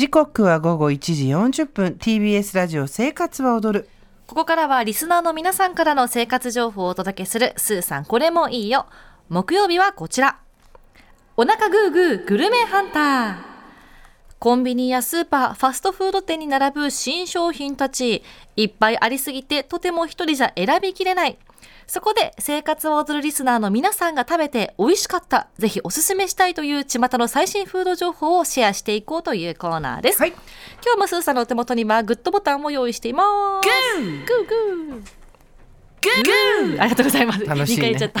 時刻は午後1時40分 TBS ラジオ生活は踊る。ここからはリスナーの皆さんからの生活情報をお届けするスーさんこれもいいよ。木曜日はこちら、お腹グーグーグルメハンター。コンビニやスーパー、ファストフード店に並ぶ新商品たち、いっぱいありすぎてとても一人じゃ選びきれない。そこで生活を踊るリスナーの皆さんが食べて美味しかった、ぜひおすすめしたいという巷の最新フード情報をシェアしていこうというコーナーです、はい、今日もスーさんのお手元にはグッドボタンを用意しています。グーグーグーグー、ありがとうございます。楽しいね、2回言っちゃっ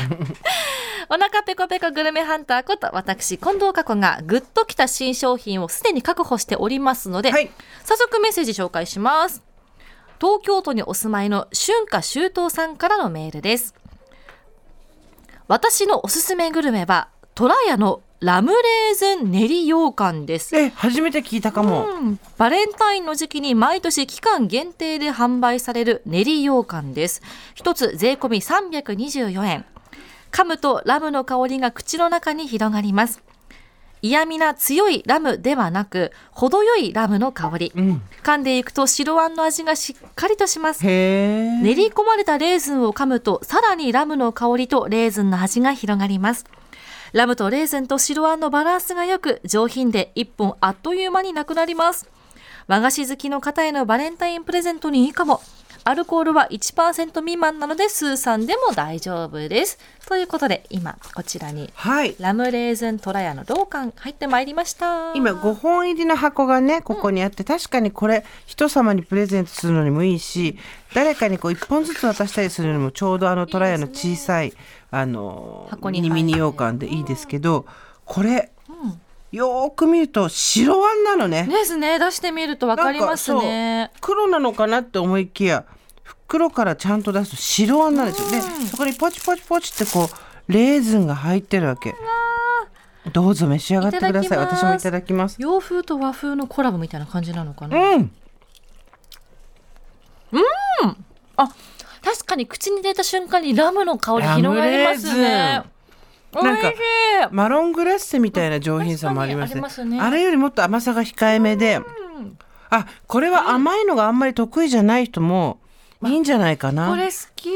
たお腹ペコペコグルメハンターこと私近藤佳子がグッときた新商品をすでに確保しておりますので、はい、早速メッセージ紹介します。東京都にお住まいの春夏秋冬さんからのメールです。私のおすすめグルメはトラヤのラムレーズン練り羊羹です。初めて聞いたかも、うん、バレンタインの時期に毎年期間限定で販売される練り羊羹です。一つ税込み324円。噛むとラムの香りが口の中に広がります。嫌味な強いラムではなく程よいラムの香り、うん、噛んでいくと白あんの味がしっかりとします。練り込まれたレーズンを噛むとさらにラムの香りとレーズンの味が広がります。ラムとレーズンと白あんのバランスが良く上品で1本あっという間になくなります。和菓子好きの方へのバレンタインプレゼントにいいかも。アルコールは 1% 未満なのでスーさんでも大丈夫です。ということで今こちらに、はい、ラムレーズントラヤのローカン入ってまいりました。今5本入りの箱がねここにあって、うん、確かにこれ人様にプレゼントするのにもいいし誰かにこう1本ずつ渡したりするのにもちょうどあのトラヤの小さいいい、ね、箱にミニ羊羹でいいですけど、うん、これ、うんよく見ると白あんなのね。ですね、出してみると分かりますね。黒なのかなって思いきや袋からちゃんと出すと白あんなんですよ、うん、でそこにポチポチポチってこうレーズンが入ってるわけ。どうぞ召し上がってください。私もいただきます。洋風と和風のコラボみたいな感じなのかな。うん、うん、あ確かに口に入れた瞬間にラムの香り広がりますね。なんかマロングラッセみたいな上品さもありますね。 あれよりもっと甘さが控えめで、うん、あこれは甘いのがあんまり得意じゃない人もいいんじゃないかな、まあ、これ好き。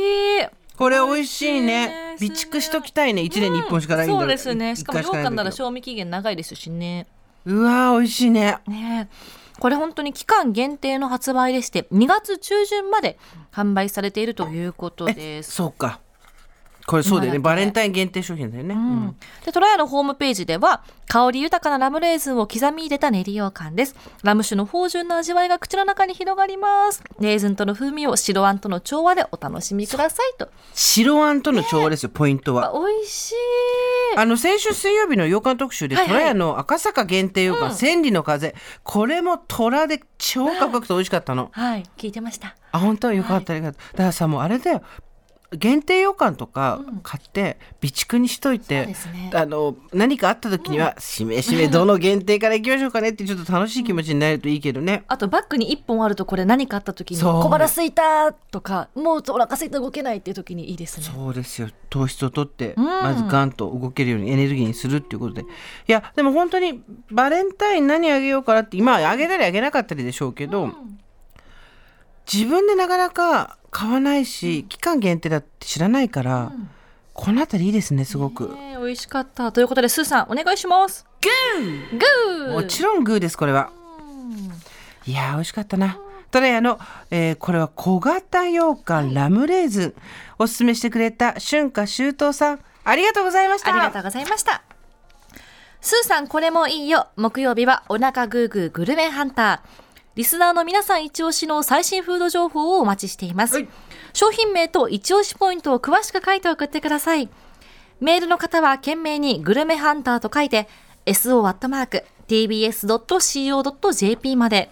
これ美味しいね。備蓄しときたいね。1年に1本しかないんだ、うん、そうですね。しかも羊羹なら賞味期限長いですしね。うわー美味しい ねこれ本当に期間限定の発売でして2月中旬まで販売されているということです。そうかこれそうだよね、バレンタイン限定商品だよね、うん、でトラヤのホームページでは香り豊かなラムレーズンを刻み入れた練り羊羹です。ラム酒の芳醇な味わいが口の中に広がります。レーズンとの風味を白あんとの調和でお楽しみくださいと。白あんとの調和ですよ、ポイントは。美味しい。先週水曜日の羊羹特集で、はいはい、トラヤの赤坂限定羊羹千里の風、うん、これもトラで超価格と美味しかったのはい聞いてました。あ本当よかった、はい、だからさもうあれだよ限定羊羹とか買って備蓄にしといて、うんね、何かあった時には、うん、しめしめどの限定からいきましょうかねってちょっと楽しい気持ちになるといいけどね、うん、あとバッグに1本あるとこれ何かあった時に小腹空いたとかもうお腹空いた動けないっていう時にいいですね。そうですよ。糖質を取って、うん、まずガンと動けるようにエネルギーにするっていうことで、いやでも本当にバレンタイン何あげようかなって今あげたりあげなかったりでしょうけど、うん自分でなかなか買わないし、うん、期間限定だって知らないから、うん、このあたりいいですねすごく、美味しかったということでスーさんお願いします。グーグーもちろんグーです。これは、うん、いや美味しかったな。トラヤの、これは小型羊羹ラムレーズン、おすすめしてくれた春夏秋冬さんありがとうございました。ありがとうございました。スーさんこれもいいよ。木曜日はお腹グーグーグルメハンター。リスナーの皆さん一押しの最新フード情報をお待ちしています、はい、商品名と一押しポイントを詳しく書いて送ってください。メールの方は懸命にグルメハンターと書いて so@tbs.co.jp まで。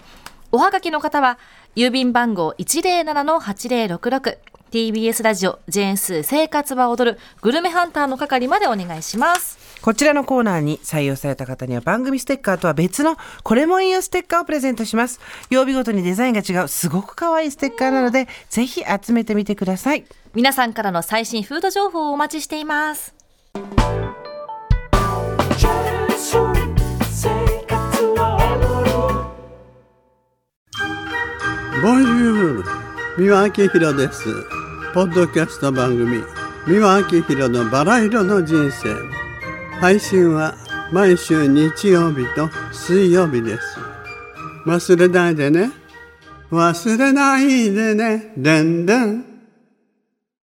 おはがきの方は郵便番号 107-8066 TBS ラジオジェーンス生活は踊るグルメハンターの係までお願いします。こちらのコーナーに採用された方には番組ステッカーとは別のこれもいいよステッカーをプレゼントします。曜日ごとにデザインが違うすごく可愛いステッカーなのでぜひ集めてみてください。皆さんからの最新フード情報をお待ちしています。ボンジュール、三輪明宏です。ポッドキャスト番組三輪明宏のバラ色の人生、配信は毎週日曜日と水曜日です。忘れないでね、忘れないでね、でんでん。